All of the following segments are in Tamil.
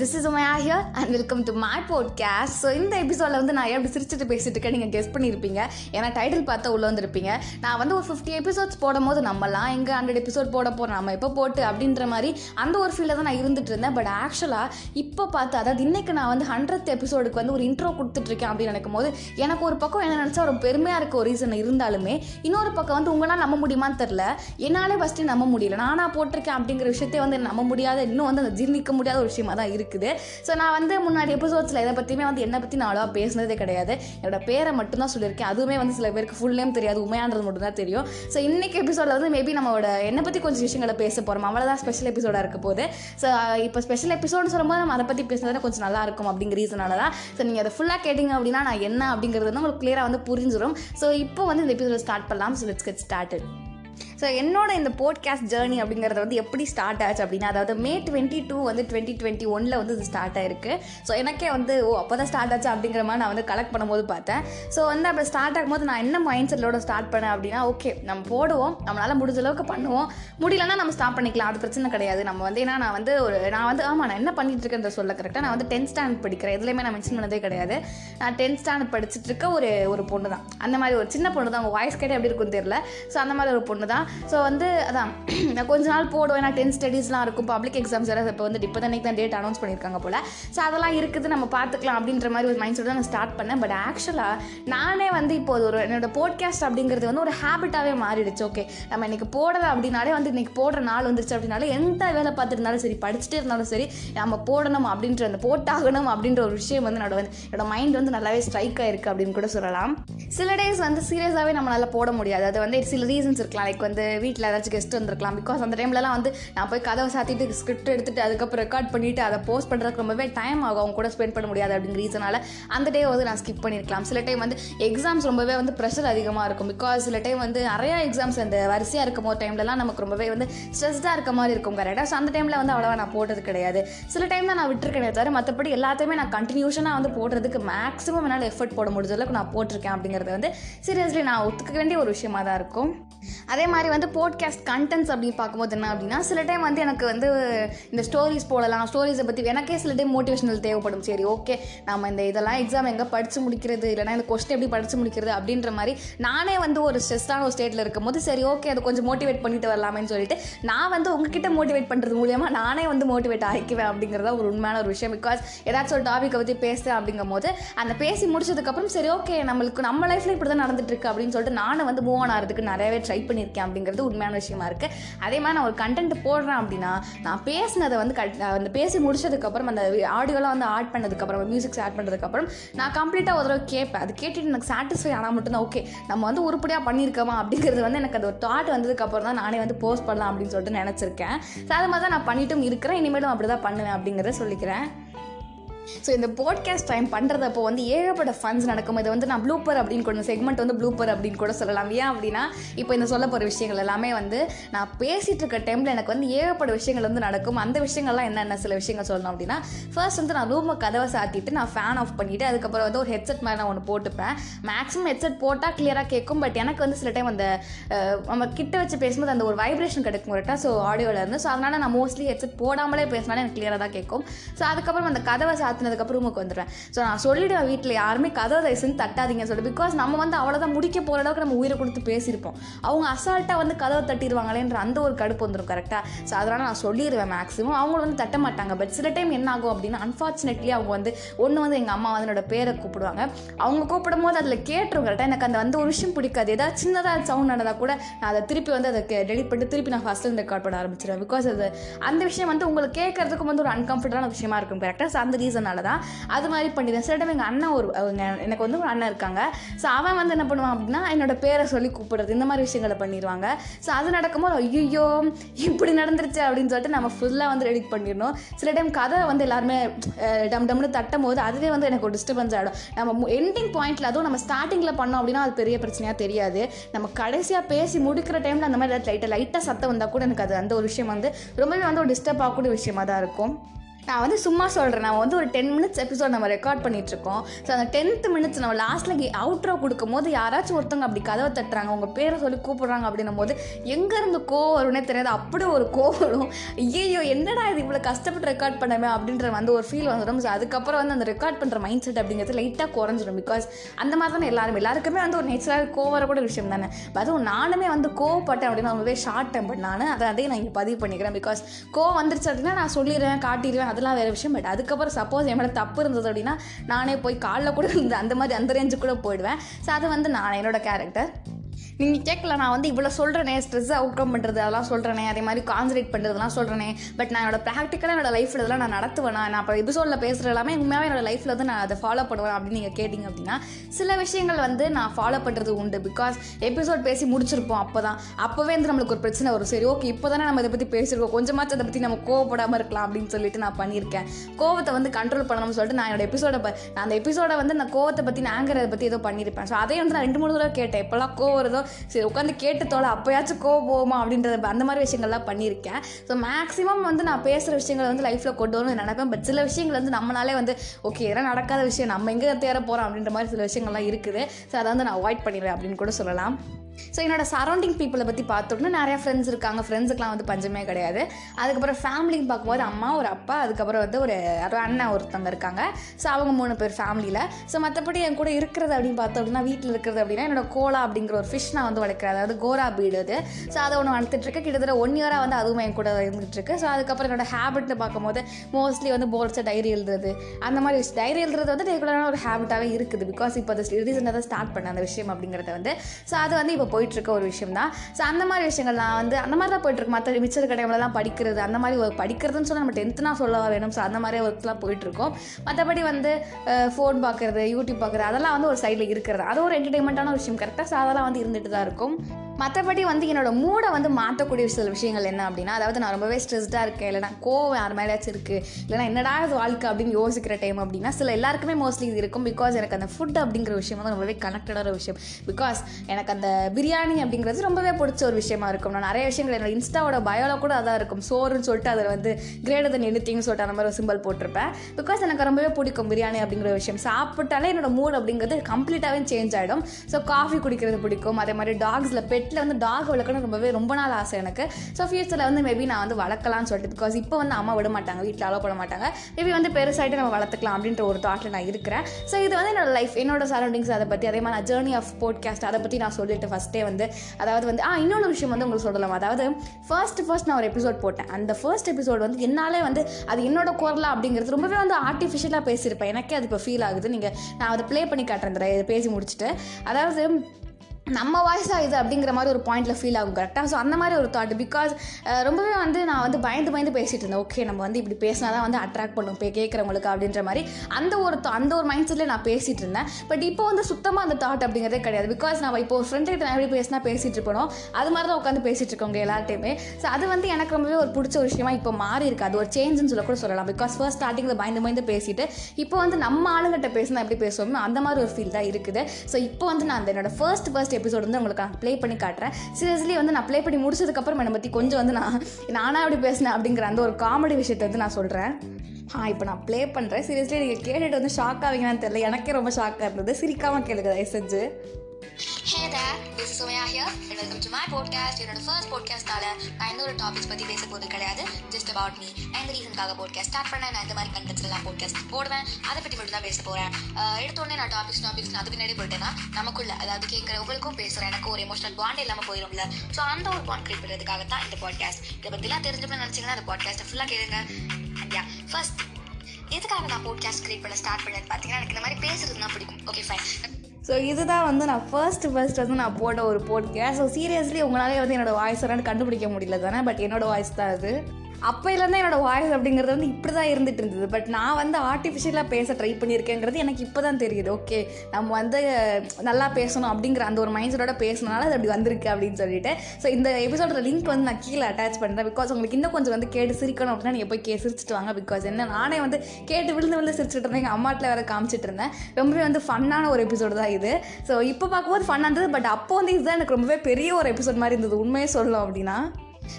This is Umaiya here and welcome to my podcast. So இந்த எபிசோடில் வந்து நான் எப்படி சிரிச்சுட்டு பேசிட்டு இருக்கேன் நீங்கள் கெஸ் பண்ணியிருப்பீங்க, ஏன்னா டைட்டில் பார்த்தா உள்ளே வந்திருப்பீங்க. நான் வந்து ஒரு 50 எபிசோட்ஸ் போடும் போது நம்மலாம் எங்கே 100 எபிசோட் போட போகிறோம், நம்ம எப்போ போட்டு அப்படின்ற மாதிரி அந்த ஒரு ஃபீலில் தான் நான் இருந்துகிட்டு இருந்தேன். பட் ஆக்சுவலாக இப்போ பார்த்து, அதாவது இன்றைக்கு நான் வந்து 100th எபிசோடுக்கு வந்து ஒரு இன்ட்ரோ கொடுத்துட்ருக்கேன் அப்படின்னு நினைக்கும் போது எனக்கு ஒரு பக்கம் என்ன நினச்சா ஒரு பெருமையாக இருக்க ஒரு ரீசன் இருந்தாலுமே, இன்னொரு பக்கம் வந்து உங்களால் நம்ப முடியுமான்னு தெரில. என்னாலே ஃபஸ்ட்டு நம்ப முடியல, நானாக போட்டிருக்கேன் அப்படிங்கிற விஷயத்தை வந்து நம்ப முடியாத, இன்னும் வந்து அந்த ஜீர்ணிக்க முடியாத ஒரு விஷயமாக தான் இருக்குது. ஸோ நான் வந்து முன்னாடி எபிசோட்ஸில் எதை பற்றியுமே வந்து என்னை பற்றி நான் அவ்வளோவா பேசினதே கிடையாது. என்னோட பேரை மட்டும்தான் சொல்லியிருக்கேன், அதுவுமே வந்து சில பேருக்கு ஃபுல் நேம் தெரியாது, உமையான்றது மட்டும்தான் தெரியும். ஸோ இன்றைக்கி எபிசோடில் வந்து மேபி நம்மளோட என்னை பற்றி கொஞ்சம் விஷயங்களை பேச போகிறோம், அவ்வளோதான் ஸ்பெஷல் எபிசோடாக இருக்க போது. ஸோ இப்போ ஸ்பெஷல் எபிசோடு சொல்லும்போது நம்ம அதை பற்றி பேசினதுனா கொஞ்சம் நல்லாயிருக்கும் அப்படிங்கிற ரீசனால தான். ஸோ நீங்கள் அதை ஃபுல்லாக கேட்டிங்க அப்படின்னா நான் என்ன அப்படிங்கிறது வந்து உங்களுக்கு கிளியராக வந்து புரிஞ்சிடும். ஸோ இப்போ வந்து இந்த எபிசோட ஸ்டார்ட் பண்ணலாம். So let's get started. So என்னோட இந்த போட்காஸ்ட் ஜேர்னி அப்படிங்கிறது வந்து எப்படி ஸ்டார்ட் ஆச்சு அப்படின்னா, அதாவது May 22 வந்து 2021 வந்து இது ஸ்டார்ட் ஆகிருக்கு. ஸோ எனக்கே வந்து அப்போ தான் ஸ்டார்ட் ஆச்சு அப்படிங்கிற மாதிரி நான் வந்து கலெக்ட் பண்ணும்போது பார்த்தேன். ஸோ வந்து அப்போ ஸ்டார்ட் ஆகும்போது நான் என்ன மைண்ட் செட்டோட ஸ்டார்ட் பண்ணேன் அப்படின்னா, ஓகே நம்ம போடுவோம், நம்மளால் முடிஞ்ச அளவுக்கு பண்ணுவோம், முடியலன்னா நம்ம ஸ்டாப் பண்ணிக்கலாம், அது பிரச்சனை கிடையாது. நம்ம வந்து ஏன்னா நான் வந்து ஒரு நான் வந்து ஆமாம் நான் என்ன பண்ணிட்டு இருக்கேன் சொல்ல கரெக்டாக நான் வந்து 10th standard படிக்கிறேன், எதுலையுமே நான் மென்ஷன் பண்ணதே கிடையாது. நான் 10th standard படிச்சுட்டு இருக்க ஒரு பொண்ணு தான், அந்த மாதிரி ஒரு சின்ன பொண்ணு தான், அவங்க வாய்ஸ் கேட்டே எப்படி இருக்குன்னு தெரியல. ஸோ அந்த மாதிரி ஒரு பொண்ணு தான். ஸோ வந்து அதான் நான் கொஞ்ச நாள் போடுவேன், ஏன்னா 10th studiesலாம் இருக்கும், பப்ளிக் எக்ஸாம்ஸ் வேறு இப்போ வந்து இப்போ தானே தான் டேட் அனௌன்ஸ் பண்ணியிருக்காங்க போல். ஸோ அதெல்லாம் இருக்குது, நம்ம பார்த்துக்கலாம் அப்படின்ற மாதிரி ஒரு மைண்ட் செட் தான் நான் ஸ்டார்ட் பண்ணேன். பட் ஆக்சுவலாக நானே வந்து இப்போ ஒரு என்னோடய போட்காஸ்ட் அப்படிங்கிறது வந்து ஒரு ஹேபிட்டாகவே மாறிடுச்சு. ஓகே நம்ம இன்றைக்கி போடுறது அப்படின்னாலே வந்து இன்றைக்கி போடுற நாள் வந்துருச்சு அப்படின்னாலே எந்த வேலை பார்த்துருந்தாலும் சரி, படிச்சுட்டே இருந்தாலும் சரி, நம்ம போடணும் அப்படின்ற அந்த போட்டாகணும் அப்படின்ற ஒரு விஷயம் வந்து என்னோட மைண்ட் வந்து நல்லாவே ஸ்ட்ரைக் ஆகிருக்கு அப்படின்னு கூட சொல்லலாம். சில டேஸ் வந்து சீரியஸாகவே நம்மளால் போட முடியாது, அது வந்து சில ரீசன்ஸ் இருக்கலாம். லைக் வந்து வீட்டில் ஏதாச்சும் கெஸ்ட் வந்திருக்கலாம், பிகாஸ் அந்த டைம்லலாம் வந்து நான் போய் கதவை சாத்திட்டு ஸ்கிரிப்ட் எடுத்துகிட்டு அதுக்கப்புறம் ரெக்கார்ட் பண்ணிவிட்டு அதை போஸ்ட் பண்ணுறதுக்கு ரொம்பவே டைம் ஆகும், அவங்க கூட ஸ்பெண்ட் பண்ண முடியாது அப்படிங்கிற ரீசனால் அந்த டே வந்து நான் ஸ்கிப் பண்ணியிருக்கலாம். சில டைம் வந்து எக்ஸாம்ஸ் ரொம்பவே வந்து ப்ரெஷர் அதிகமாக இருக்கும், பிகாஸ் சில டைம் வந்து நிறையா எக்ஸாம்ஸ் அந்த வரிசையாக இருக்கும் போது டைம்லலாம் நமக்கு ரொம்பவே வந்து ஸ்ட்ரெஸ்டாக இருக்க மாதிரி இருக்கும், கரெக்டாக. ஸோ அந்த டைமில் வந்து அவ்வளோவா நான் போட்டது கிடையாது, சில டைம் தான் நான் விட்டுருக்கேன் தவிர மற்றபடி எல்லாத்தையுமே நான் கண்டினியூஷனாக வந்து போடுறதுக்கு மேக்ஸிமம் என்னால் எஃபர்ட் போட முடிஞ்சளவுக்கு நான் போட்டிருக்கேன் அப்படிங்கிறது வந்து சீரியஸ்லி நான் ஒத்துக்க வேண்டிய ஒரு விஷயமாக தான் இருக்கும். அதே மாதிரி வந்து போட்காஸ்ட் கண்டென்ட்ஸ் அப்படின்னு பார்க்கும்போது என்ன அப்படின்னா, சில டைம் வந்து எனக்கு வந்து இந்த ஸ்டோரிஸ் போடலாம், ஸ்டோரிஸை பற்றி எனக்கே சில டைம் மோட்டிவேஷனல் தேவைப்படும். சரி ஓகே நம்ம இந்த இதெல்லாம் எக்ஸாம் எங்கே படித்து முடிக்கிறது, இல்லைனா இந்த கொஸ்டின் எப்படி படித்து முடிக்கிறது அப்படின்ற மாதிரி நானே வந்து ஒரு ஸ்ட்ரெஸ்டான ஒரு ஸ்டேட்டில் இருக்கும் போது சரி ஓகே அது கொஞ்சம் மோட்டிவேட் பண்ணிட்டு வரலாமேன்னு சொல்லிட்டு நான் வந்து உங்ககிட்ட மோட்டிவேட் பண்ணுறது மூலியமாக நானே வந்து மோட்டிவேட் ஆகிக்குவேன் அப்படிங்கிறத ஒரு உண்மையான ஒரு விஷயம். பிகாஸ் ஏதாச்சும் ஒரு டாப்பிக்கை பற்றி பேசுகிறேன் அப்படிங்கும் போது அந்த பேசி முடிச்சதுக்கப்புறம் சரி ஓகே நம்மளுக்கு நம்ம லைஃப்பில் இப்படி தான் நடந்துட்டுருக்கு அப்படின்னு சொல்லிட்டு நானும் வந்து மூவ் ஆன் ஆகிறதுக்கு நிறையவே ட்ரை பண்ணியிருக்கேன் அப்படிங்கிறது உண்மையான விஷயமா இருக்கு. அதே மாதிரி நான் ஒரு கண்டென்ட் போடுறேன் அப்படின்னா நான் பேசினதை வந்து அந்த பேசி முடிச்சதுக்கப்புறம் அந்த ஆடியோலாம் வந்து ஆட் பண்ணதுக்கப்புறம் மியூசிக்ஸ் ஆட் பண்ணதுக்கப்புறம் நான் கம்ப்ளீட்டாக ஒரு தடவை கேட்பேன், அது கேட்டுட்டு எனக்கு சாட்டிஸ்ஃபை ஆனால் மட்டும்தான் ஓகே நம்ம வந்து உருப்படியாக பண்ணியிருக்கோமா அப்படிங்கிறது வந்து எனக்கு அது ஒரு தாட் வந்ததுக்கப்புறம் தான் நானே வந்து போஸ்ட் பண்ணலாம் அப்படின்னு சொல்லிட்டு நினச்சிருக்கேன். ஸோ அது மாதிரி தான் நான் பண்ணிட்டும் இருக்கிறேன், இனிமேலும் அப்படி தான் பண்ணுவேன் அப்படிங்கிறத சொல்லிக்கிறேன். ஸோ இந்த போட்காஸ்ட் டைம் பண்ணுறதப்போ வந்து ஏகப்பட்ட ஃபன்ஸ் நடக்கும். இதை வந்து நான் ப்ளூப்பர் அப்படின்னு கூட செக்மெண்ட் வந்து ப்ளூப்பர் அப்படின்னு கூட சொல்லலாம். ஏன் அப்படின்னா இப்போ இந்த சொல்ல போகிற விஷயங்கள் எல்லாமே வந்து நான் பேசிகிட்டு இருக்க டைமில் எனக்கு வந்து ஏகப்பட்ட விஷயங்கள் வந்து நடக்கும். அந்த விஷயங்கள்லாம் என்னென்ன சில விஷயங்கள் சொல்லணும் அப்படின்னா, ஃபர்ஸ்ட் வந்து நான் ரூமை கதவை சாத்திட்டு நான் ஃபேன் ஆஃப் பண்ணிவிட்டு அதுக்கப்புறம் வந்து ஒரு ஹெட்செட் மாதிரி நான் ஒன்று போட்டுப்பேன். மேக்ஸிமம் ஹெட்செட் போட்டால் கிளியராக கேட்கும், பட் எனக்கு வந்து சில டைம் அந்த நம்ம கிட்ட வச்சு பேசும்போது அந்த ஒரு வைப்ரேஷன் கிடைக்கும் கரெக்டாக. ஸோ ஆடியோவில் இருந்து ஸோ அதனால் நான் மோஸ்ட்லி ஹெட்செட் போடாமலே பேசினாலே எனக்கு கிளியராக தான் கேட்கும். ஸோ அதுக்கப்புறம் அந்த கதவை சாத்தினதுக்கப்புறம் ரூமுக்கு வந்துடுவேன். ஸோ நான் சொல்லிவிடுவேன் வீட்டில் யாருமே கதவை தயவுசெய்து தட்டாதீங்கன்னு சொல்லிட்டு, பிகாஸ் நம்ம வந்து அவ்வளோதான் முடிக்க போகிற அளவுக்கு நம்ம உயிரை கொடுத்து பேசியிருப்போம், அவங்க அசால்ட்டாக வந்து கதவை தட்டிடுவாங்களேன்ற அந்த ஒரு கடுப்பு வந்துடும் கரெக்டாக. ஸோ அதனால் நான் சொல்லிடுவேன் மேக்ஸிமம், அவங்க வந்து தட்ட மாட்டாங்க. பட் சில டைம் என்ன ஆகும் அப்படின்னா அன்ஃபார்ச்சுனேட்லி அவங்க வந்து ஒன்று வந்து எங்கள் அம்மா வந்து என்னோட பேரை கூப்பிடுவாங்க, அவங்க கூப்பிடும் போது அதில் கேட்டுரும் கரெக்டாக. எனக்கு அந்த வந்து ஒரு விஷயம் பிடிக்காது, ஏதாவது சின்னதாக சவுண்ட் நடந்தால் கூட நான் அதை திருப்பி வந்து அதை டெலிட் பண்ணிட்டு திருப்பி நான் ஃபஸ்ட்டு ரெக்கார்ட் பண்ண ஆரம்பிச்சிடுவேன், பிகாஸ் அது அந்த விஷயம் வந்து உங்களுக்கு கேட்கறதுக்கும் வந்து ஒரு அன்கம்ஃபர்டபுளான விஷயமா இருக்கும் கரெக்டாக. ஸோ அந்த ரீசனால தான் அது மாதிரி பண்ணிடுவேன். சில டைம் எங்கள் அண்ணன் ஒரு எனக்கு வந்து ஒரு அண்ணன் இருக்காங்க, ஸோ அவன் வந்து என்ன பண்ணுவான் அப்படின்னா என்னோட பேரை சொல்லி கூப்பிடுறது இந்த மாதிரி விஷயங்களை பண்ணிடுவாங்க. ஸோ அது நடக்கும்போது ஐயோ இப்படி நடந்துருச்சு அப்படின்னு சொல்லிட்டு நம்ம ஃபுல்லாக வந்து எடிட் பண்ணிடணும். சில டைம் கதை வந்து எல்லாருமே டம் டம்னு தட்டும் போது அதுவே வந்து எனக்கு ஒரு டிஸ்டர்பன்ஸ் ஆகிடும். நம்ம எண்டிங் பாயிண்டில் அதுவும் நம்ம ஸ்டார்டிங்கில் பண்ணோம் அப்படின்னா அது பெரிய பிரச்சனையாக தெரியாது, நம்ம கடைசியாக பேசி முடிக்கிற டைமில் அந்த மாதிரி லைட்டாக சத்தம் வந்தால் கூட எனக்கு அது அந்த ஒரு விஷயம் வந்து ரொம்பவே வந்து ஒரு டிஸ்டர்ப் ஆகக்கூடிய விஷயமாக தான் இருக்கும். நான் வந்து சும்மா சொல்கிறேன், நான் வந்து ஒரு 10 minutes எபிசோட் நம்ம ரெக்கார்ட் பண்ணிகிட்ருக்கோம். ஸோ அந்த 10th minutes நம்ம லாஸ்ட்டில் அவுட்ரோ கொடுக்கும் போது யாராச்சும் ஒருத்தவங்க அப்படி கதவை தட்டுறாங்க, உங்கள் பேரை சொல்லி கூப்பிட்றாங்க அப்படின்னும் போது எங்கேருந்து கோவம் வரும்னே தெரியாது. அப்படி ஒரு கோவம் வரும், ஐயோ என்னடா இது இவ்வளோ கஷ்டப்பட்டு ரெக்கார்ட் பண்ணவே அப்படின்ற வந்து ஒரு ஃபீல் வந்துடும். ஸோ அதுக்கப்புறம் வந்து அந்த ரெக்கார்ட் பண்ணுற மைண்ட் செட் அப்படிங்கிறது லைட்டாக குறைஞ்சிடும். பிகாஸ் அந்த மாதிரி தானே எல்லாருக்குமே வந்து ஒரு நேச்சுரலாக கோவம் கூட விஷயம் தானே. அதுவும் நானுமே வந்து கோவப்பட்டேன் அப்படின்னா ரொம்பவே ஷார்ட் டெம்பர் நான், அதை அதையும் நான் இங்கே பதிவு பண்ணிக்கிறேன். பிகாஸ் கோவம் வந்துருச்சு அப்படின்னா நான் சொல்லிடுவேன், காட்டிடுவேன், அதெல்லாம் வேறு விஷயம். பட் அதுக்கப்புறம் சப்போஸ் என்னோட தப்பு இருந்தது அப்படின்னா நானே போய் காலில் கூட இருந்து அந்த மாதிரி அந்த ரேஞ்சு கூட போயிடுவேன். ஸோ அது வந்து நான் என்னோட கேரக்டர். நீங்கள் கேட்கல, நான் வந்து இவ்வளோ சொல்கிறேனே, ஸ்ட்ரெஸ்ஸை அவுட் கம் பண்ணுறது அதெல்லாம் சொல்கிறேனே, அதே மாதிரி கான்சன்ட்ரேட் பண்ணுறதுலாம் சொல்கிறேனே. பட் நான் என்னோட ப்ராக்டிக்கலாக என்னோடய லைஃப்பில் இதெல்லாம் நான் நடத்துவேன், நான் இப்போ எபிசோடில் பேசுகிற எல்லாமே உண்மையாக என்னோடய லைஃப்பில் வந்து நான் அதை ஃபாலோ பண்ணுவேன் அப்படின்னு நீங்கள் கேட்டிங்க அப்படின்னா சில விஷயங்கள் வந்து நான் ஃபாலோ பண்ணுறது உண்டு. பிகாஸ் எபிசோட் பேசி முடிச்சிருப்போம், அப்போவே வந்து நம்மளுக்கு ஒரு பிரச்சனை வரும். சரி ஓகே, இப்போ தானே நம்ம இதை பற்றி பேசியிருக்கோம், கொஞ்சமாச்சும் அதை பற்றி நம்ம கோவப்படாமல் இருக்கலாம் அப்படின்னு சொல்லிட்டு நான் பண்ணியிருக்கேன். கோவத்தை வந்து கண்ட்ரோல் பண்ணணும்னு சொல்லிட்டு நான் என்னோடய அந்த எபிசோடை வந்து நான் கோவத்தை பற்றி நாங்கிறத பற்றி ஏதோ பண்ணியிருப்பேன். ஸோ அதையும் வந்து நான் 2-3 தடவை கேட்டேன். இப்போல்லாம் கோவம் வருதோ சரி உட்காந்து கேட்டுத்தோட அப்போயாச்சும் கோபமா அப்படின்றத அந்த மாதிரி விஷயங்கள்லாம் பண்ணியிருக்கேன். ஸோ மேக்ஸிமம் வந்து நான் பேசுகிற விஷயங்களை வந்து லைஃப்பில் கொண்டு வரணும்னு நினைப்பேன். பட் சில விஷயங்கள் வந்து நம்மளாலே வந்து ஓகே இதெல்லாம் நடக்காத விஷயம், நம்ம எங்கே தேர போகிறோம் அப்படின்ற மாதிரி சில விஷயங்கள்லாம் இருக்குது. ஸோ அதை வந்து நான் அவாய்ட் பண்ணிடுவேன் அப்படின்னு கூட சொல்லலாம். ஸோ என்னோடய சரௌண்டிங் பீப்புளை பற்றி பார்த்தோம்னா நிறையா ஃப்ரெண்ட்ஸ் இருக்காங்க, ஃப்ரெண்ட்ஸுக்கெலாம் வந்து பஞ்சமே கிடையாது. அதுக்கப்புறம் ஃபேமிலின்னு பார்க்கும்போது அம்மா, ஒரு அப்பா, அதுக்கப்புறம் வந்து ஒரு அண்ணன் ஒருத்தவங்க இருக்காங்க. ஸோ அவங்க 3 பேர் ஃபேமிலியில். ஸோ மற்றபடி என் கூட இருக்கிறது அப்படின்னு பார்த்தோம் அப்படின்னா வீட்டில் இருக்கிறது அப்படின்னா என்னோடய கோலா அப்படிங்கிற ஒரு ஃபிஷ் நான் வந்து வளர்க்குறேன், அதாவது கோரா பீடு அது. ஸோ அதை ஒன்று வளர்த்துட்ருக்கு, கிட்டத்தட்ட 1 year வந்து அதுவும் என் கூட இருந்துகிட்ருக்கு. ஸோ அதுக்கப்புறம் என்னோடய ஹேபிட்னு பார்க்கும்போது மோஸ்ட்லி வந்து போர்ட்ஸை டைரி எழுதுறது, அந்த மாதிரி டைரி எழுதுறது வந்து ரெகுலரான ஒரு ஹேபிட்டாகவே இருக்குது. பிகாஸ் இப்போ அது ரீசெண்டாக தான் ஸ்டார்ட் பண்ண அந்த விஷயம் அப்படிங்கிறத வந்து. ஸோ அது வந்து இப்போ போயிட்டுருக்க ஒரு விஷயம் தான். ஸோ அந்த மாதிரி விஷயங்கள் நான் வந்து அந்த மாதிரி தான் போயிட்டுருக்கு. மற்ற மிச்சருக்க டைம்லலாம் படிக்கிறது, அந்த மாதிரி ஒர்க் படிக்கிறதுன்னு சொன்னால் நம்ம 10th நான் சொல்ல வேணும். ஸோ அந்த மாதிரி ஒர்க்லாம் போயிட்டுருக்கோம். மற்றபடி வந்து ஃபோன் பார்க்குறது, யூடியூப் பார்க்குறது அதெல்லாம் வந்து ஒரு சைடில் இருக்கிறது, அது ஒரு என்டர்டெயின்மெண்ட்டான ஒரு விஷயம் கரெக்டாக. ஸோ அதெல்லாம் வந்து இருந்துகிட்டு தான் இருக்கும். மற்றபடி வந்து என்னோடய மூடை வந்து மாற்றக்கூடிய சில விஷயங்கள் என்ன அப்படின்னா, அதாவது நான் ரொம்பவே ஸ்ட்ரெஸ்டாக இருக்கேன், இல்லைனா கோவம் யார் மேலேயாச்சும் இருக்குது, இல்லைனா என்னடா இது வாழ்க்கை அப்படின்னு யோசிக்கிற டைம் அப்படின்னா சில எல்லாருக்குமே மோஸ்ட்லி இது இருக்கும். பிகாஸ் எனக்கு அந்த ஃபுட் அப்படிங்கிற விஷயம் வந்து ரொம்பவே கனெக்டடான ஒரு விஷயம். பிகாஸ் எனக்கு அந்த பிரியாணி அப்படிங்கிறது ரொம்பவே பிடிச்ச ஒரு விஷயமா இருக்கும். நான் நிறைய விஷயங்கள் என்னோடய இன்ஸ்டாவோட பயோவில் கூட அதான் இருக்கும், சோறுன்னு சொல்லிட்டு அதில் வந்து கிரேட்டர் தென் எனிதிங்னு சொல்லிட்டு அந்த மாதிரி ஒரு சிம்பிள் போட்டிருப்பேன். பிகாஸ் எனக்கு ரொம்பவே பிடிக்கும் பிரியாணி அப்படிங்கிற விஷயம். சாப்பிட்டாலே என்னோடய மூட் அப்படிங்கிறது கம்ப்ளீட்டாகவே சேஞ்ச் ஆகிடும். ஸோ காஃபி குடிக்கிறது பிடிக்கும், அதே மாதிரி டாக்ஸில் பெட்டில் வந்து டாக் வளர்க்கணும்னு ரொம்ப நாள் ஆசை எனக்கு. ஸோ ஃபியூச்சரில் வந்து மேபி நான் வந்து வளர்க்கலாம்னு சொல்லிட்டு, பிகாஸ் இப்போ வந்து அம்மா விட மாட்டாங்க, வீட்டில் அலோ பண்ண மாட்டாங்க, மேபி வந்து பெருசாகிட்டு நம்ம வளர்த்துக்கலாம் அப்படின்ற ஒரு தாட்டில் நான் இருக்கிறேன். ஸோ இது வந்து என்னோடய லைஃப், என்னோட சரௌண்டிங்ஸ், அதை பற்றி அதே மாதிரி ஜேர்னி ஆஃப் பாட்காஸ்ட் அதை பற்றி நான் சொல்லிட்டு ஃபஸ்ட்டே வந்து அதாவது வந்து இன்னொரு விஷயம் வந்து உங்களுக்கு சொல்லலாம். அதாவது ஃபர்ஸ்ட் நான் ஒரு எபிசோட் போட்டேன். அந்த ஃபர்ஸ்ட் எபிசோட் வந்து என்னாலே வந்து அது என்னோட குரலா அப்படிங்கிறது ரொம்பவே வந்து ஆர்டிஃபிஷியலாக பேசியிருப்பேன். எனக்கே அது இப்போ ஃபீல் ஆகுது. நீங்கள் நான் அதை ப்ளே பண்ணி காட்டுறேன் இதை பேசி முடிச்சுட்டு. அதாவது நம்ம வாய்ஸாக இது அப்படிங்கிற மாதிரி ஒரு பாயிண்டில் ஃபீல் ஆகும் கரெக்டாக. ஸோ அந்த மாதிரி ஒரு தாட். பிகாஸ் ரொம்பவே வந்து நான் வந்து பயந்து பேசிகிட்டு இருந்தேன், ஓகே நம்ம வந்து இப்படி பேசினா தான் வந்து அட்ராக்ட் பண்ணும் கேட்குறவங்களுக்கு அப்படின்ற மாதிரி அந்த ஒரு மைண்ட் செட்டில் நான் பேசிகிட்டு இருந்தேன். பட் இப்போ வந்து சுத்தமாக அந்த தாட் அப்படிங்கிறதே கிடையாது. பிகாஸ் நான் இப்போ ஒரு ஃப்ரெண்ட் கிட்ட நான் எப்படி பேசினா பேசிகிட்டு இருப்போம், அது மாதிரி தான் உட்காந்து பேசிகிட்டு இருக்கோங்க எல்லார்ட்டையுமே. ஸோ அது வந்து எனக்கு ரொம்பவே ஒரு பிடிச்ச ஒரு விஷயமா இப்போ மாறி இருக்குது. அது ஒரு சேஞ்சுன்னு கூட சொல்லலாம். பிகாஸ் ஃபர்ஸ்ட் ஸ்டார்டிங்கில் பயந்து பேசிட்டு இப்போ வந்து நம்ம ஆளுங்கிட்ட பேசினா எப்படி பேசுவோமோ அந்த மாதிரி ஒரு ஃபீல் தான் இருக்குது. ஸோ இப்போ வந்து நான் என்னோடய ஃபர்ஸ்ட் எபிசோட் வந்து உங்களுக்கு நான் ப்ளே பண்ணி காட்டுறேன். சீரியஸ்லி வந்து நான் ப்ளே பண்ணி முடிச்சதுக்கப்புறம் என்னை பற்றி கொஞ்சம் வந்து நானாக அப்படி பேசினேன் அப்படிங்கிற அந்த ஒரு காமெடி விஷயத்தை வந்து நான் சொல்கிறேன். இப்போ நான் ப்ளே பண்ணுறேன். சீரியஸ்லி நீங்கள் கேட்டுட்டு வந்து ஷாக் ஆவீங்களான்னு தெரியல, எனக்கே ரொம்ப ஷாக்காக இருந்தது. சிரிக்காமல் கேளுங்க தயவு செஞ்சு. Hey there, this is Somaya here and welcome to my podcast. என்னோட ஃபர்ஸ்ட் பாட்காஸ்ட்டால் நான் இன்னொரு டாபிக்ஸ் பற்றி பேச போகிறது கிடையாது, ஜஸ்ட் அபவுட் மீ. எந்த ரீசனுக்காக பாட்காஸ்ட் ஸ்டார்ட் பண்ணேன், நான் இந்த மாதிரி கண்டென்ட்ஸ்லாம் பாட்காஸ்ட் போடுவேன், அதை பற்றி மட்டும் தான் பேச போகிறேன். எடுத்தோடனே நான் டாபிக்ஸ் அது பின்னாடி போயிட்டேன்னா நமக்குள்ளே, அதாவது கேட்குறவங்களுக்கும் பேசுகிறேன் எனக்கும் ஒரு எமோஷனல் பாண்ட் இல்லாமல் போயிடும்ல. ஸோ அந்த ஒரு பாண்ட் கிரியேட் பண்ணுறதுக்காக தான் இந்த பாட்காஸ்ட். இதை பற்றிலாம் தெரிஞ்சுக்கணும்னு நினச்சிங்கன்னா அந்த பாட்காஸ்ட்டை ஃபுல்லாக கேளுங்க. யா ஃபர்ஸ்ட் எதுக்காக நான் பாட்காஸ்ட் கிரியேட் பண்ண ஸ்டார்ட் பண்ணேன்னு பார்த்தீங்கன்னா எனக்கு இந்த மாதிரி பேசுகிறதுனா பிடிக்கும். Okay fine. ஸோ இதுதான் வந்து நான் ஃபர்ஸ்ட் வந்து நான் போட்ட ஒரு பாட்காஸ்ட். ஸோ சீரியஸ்லி உங்களாலே வந்து என்னோடய வாய்ஸ் என்னன்னு கண்டுபிடிக்க முடியல தானே, பட் என்னோடய வாய்ஸ் தான் அது. அப்போலேருந்து என்னோடய வாய்ஸ் அப்படிங்கிறது வந்து இப்படி தான் இருந்துகிட்டு இருந்தது. பட் நான் வந்து ஆர்டிஃபிஷியலாக பேச ட்ரை பண்ணியிருக்கேங்கிறது எனக்கு இப்போ தான் தெரியுது. ஓகே நம்ம வந்து நல்லா பேசணும் அப்படிங்கிற அந்த ஒரு மைண்ட் செட்டோட பேசினால அது அப்படி வந்திருக்கு அப்படின்னு சொல்லிட்டு. ஸோ இந்த எபிசோடோட லிங்க் வந்து நான் கீழே அட்டாச் பண்ணுறேன். பிகாஸ் உங்களுக்கு இன்னும் கொஞ்சம் வந்து கேட்டு சிரிக்கணும் அப்படின்னா நீங்கள் போய் சிரிச்சுட்டு வாங்க. பிகாஸ் என்ன நானே வந்து கேட்டு விழுந்து சிரிச்சுட்டு இருந்தேன், எங்கள் அம்மாட்டில் வேறு காமிச்சிட்டு இருந்தேன். ரொம்பவே வந்து ஃபன்னான ஒரு எபிசோடு தான் இது. ஸோ இப்போ பார்க்கும்போது ஃபன்னானது, பட் அப்போ வந்து இதுதான் எனக்கு ரொம்பவே பெரிய ஒரு எபிசோட் மாதிரி இருந்தது உண்மையை சொல்லணும் அப்படின்னா.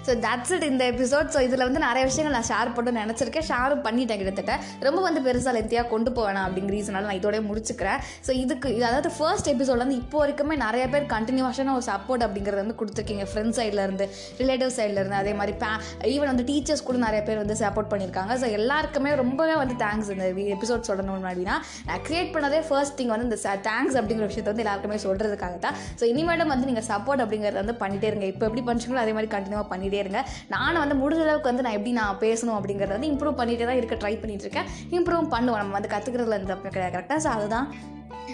ஸோ தட்ஸ் இட் இந்த எபிசோட். ஸோ இதில் வந்து நிறைய விஷயங்கள் நான் ஷேர் பண்ணணும்னு நினச்சிருக்கேன், ஷேரும் பண்ணிட்டேன் கிட்டத்தட்ட. ரொம்ப வந்து பெருசாக லென்த்தியாக கொண்டு போவேன் அப்படிங்கிற ரீசனால் நான் இதோடய முடிச்சுக்கிறேன். ஸோ இதுக்கு அதாவது ஃபர்ஸ்ட் எபிசோடில் வந்து இப்போ வரைக்குமே நிறைய பேர் கண்டினியூஷனாக ஒரு சப்போர்ட் அப்படிங்கிறது வந்து கொடுத்துருக்கீங்க, ஃப்ரெண்ட்ஸ் சைட்லேருந்து, ரிலேட்டிவ் சைட்லேருந்து, அதே மாதிரி ஈவன் வந்து டீச்சர்ஸ் கூட நிறைய பேர் வந்து சப்போர்ட் பண்ணியிருக்காங்க. ஸோ எல்லாருக்குமே ரொம்பவே வந்து தேங்க்ஸ். இந்த எபிசோட் சொல்லணும் அப்படின்னா நான் க்ரியேட் பண்ணதே ஃபர்ஸ்ட் திங் வந்து இந்த தேங்க்ஸ் அப்படிங்கிற விஷயத்தை வந்து எல்லாருக்குமே சொல்கிறதுக்காக தான். ஸோ இனிமேலும் வந்து நீங்கள் சப்போர்ட் அப்படிங்கிறத வந்து பண்ணிகிட்டே இருங்க. இப்போ எப்படி பண்ணுறீங்களோ அதே மாதிரி கண்டினியூவாக பண்ணிகிட்டே இருங்க. நான் வந்து முடிஞ்ச அளவுக்கு வந்து நான் எப்படி நான் பேசணும் அப்படிங்கிறத வந்து இம்ப்ரூவ் பண்ணிகிட்டே தான் இருக்க ட்ரை பண்ணிகிட்டு இருக்கேன். இம்ப்ரூவ் பண்ணுவோம், நம்ம வந்து கற்றுக்கிறதுல இந்த கரெக்டாக. ஸோ அதுதான்.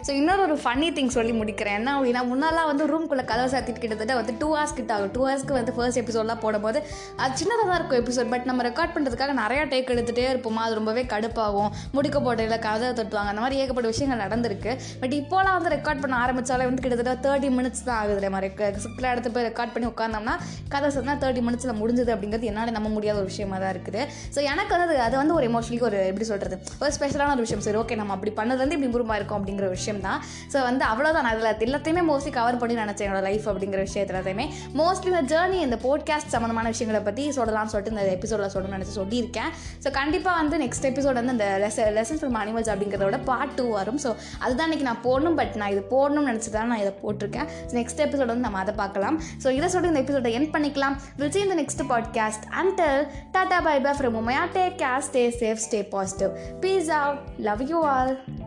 ஸோ இன்னொரு ஒரு ஃபன்னி திங் சொல்லி முடிக்கிறேன். என்ன அப்படின்னா, முன்னாலாம் வந்து ரூம்குள்ளே கதவை சாத்திட்டு கிட்டத்தட்ட வந்து 2 hours கிட்ட ஆகும். 2 hours வந்து ஃபர்ஸ்ட் எபிசோடெலாம் போடும்போது அது சின்னதாக தான் இருக்கும் எபிசோட், பட் நம்ம ரெக்கார்ட் பண்ணுறதுக்காக நிறையா டேக் எடுத்துகிட்டே இருப்போமா, அது ரொம்பவே கடுப்பாகும். முடிக்க போட்டையில் கதவை தட்டுவாங்க, அந்த மாதிரி ஏகப்பட்ட விஷயங்கள் நடந்திருக்கு. பட் இப்போலாம் வந்து ரெக்கார்ட் பண்ண ஆரம்பித்தாலே வந்து கிட்டத்தட்ட 30 minutes தான் ஆகுது. நம்ம சிக்கலாக எடுத்து போய் ரெக்கார்ட் பண்ணி உட்காந்தோம்னா கதை சொன்னா 30 minutesல முடிஞ்சது அப்படிங்கிறது என்னால் நம்ப முடியாத ஒரு விஷயமா தான் இருக்குது. ஸோ எனக்கு வந்து அது வந்து ஒரு எமோஷனலுக்கு ஒரு எப்படி சொல்கிறது ஒரு ஸ்பெஷலான ஒரு விஷயம். சரி, ஓகே, நம்ம அப்படி பண்ணது வந்து இப்படி இம்ப்ரூவாக இருக்கும் அப்படிங்கிற விஷயம் தான். ஸோ வந்து அவ்வளோதான். நான் அதில் எல்லாத்தையுமே மோஸ்ட்லி கவர் பண்ணி நினச்சேன் என்னோட லைஃப் அப்படிங்கிற விஷயத்துலத்தையுமே. மோஸ்ட்லி இந்த ஜேர்னி, இந்த போட்காஸ்ட் சம்மந்தமான விஷயங்களை பற்றி சொல்லலாம்னு சொல்லிட்டு இந்த எபிசோடில் சொல்லணும்னு நினச்சி சொல்லியிருக்கேன். ஸோ கண்டிப்பாக வந்து நெக்ஸ்ட் எபிசோட் வந்து இந்த லெசன்ஸ் ஃப்ரம் அனிமல்ஸ் அப்படிங்கிறதோட பார்ட் 2 வரும். ஸோ அதுதான் இன்றைக்கி நான் போடணும், பட் நான் இது போடணும்னு நினச்சி தான் நான் இதை போட்டிருக்கேன். ஸோ நெக்ஸ்ட் எபிசோட வந்து நம்ம அதை பார்க்கலாம். ஸோ இதை சொல்லிட்டு இந்த எபிசோட எண்ட் பண்ணிக்கலாம். We'll see in the next podcast. Until tata bye bye from Umaya. Take care, stay safe, stay positive. Peace out. Love you all.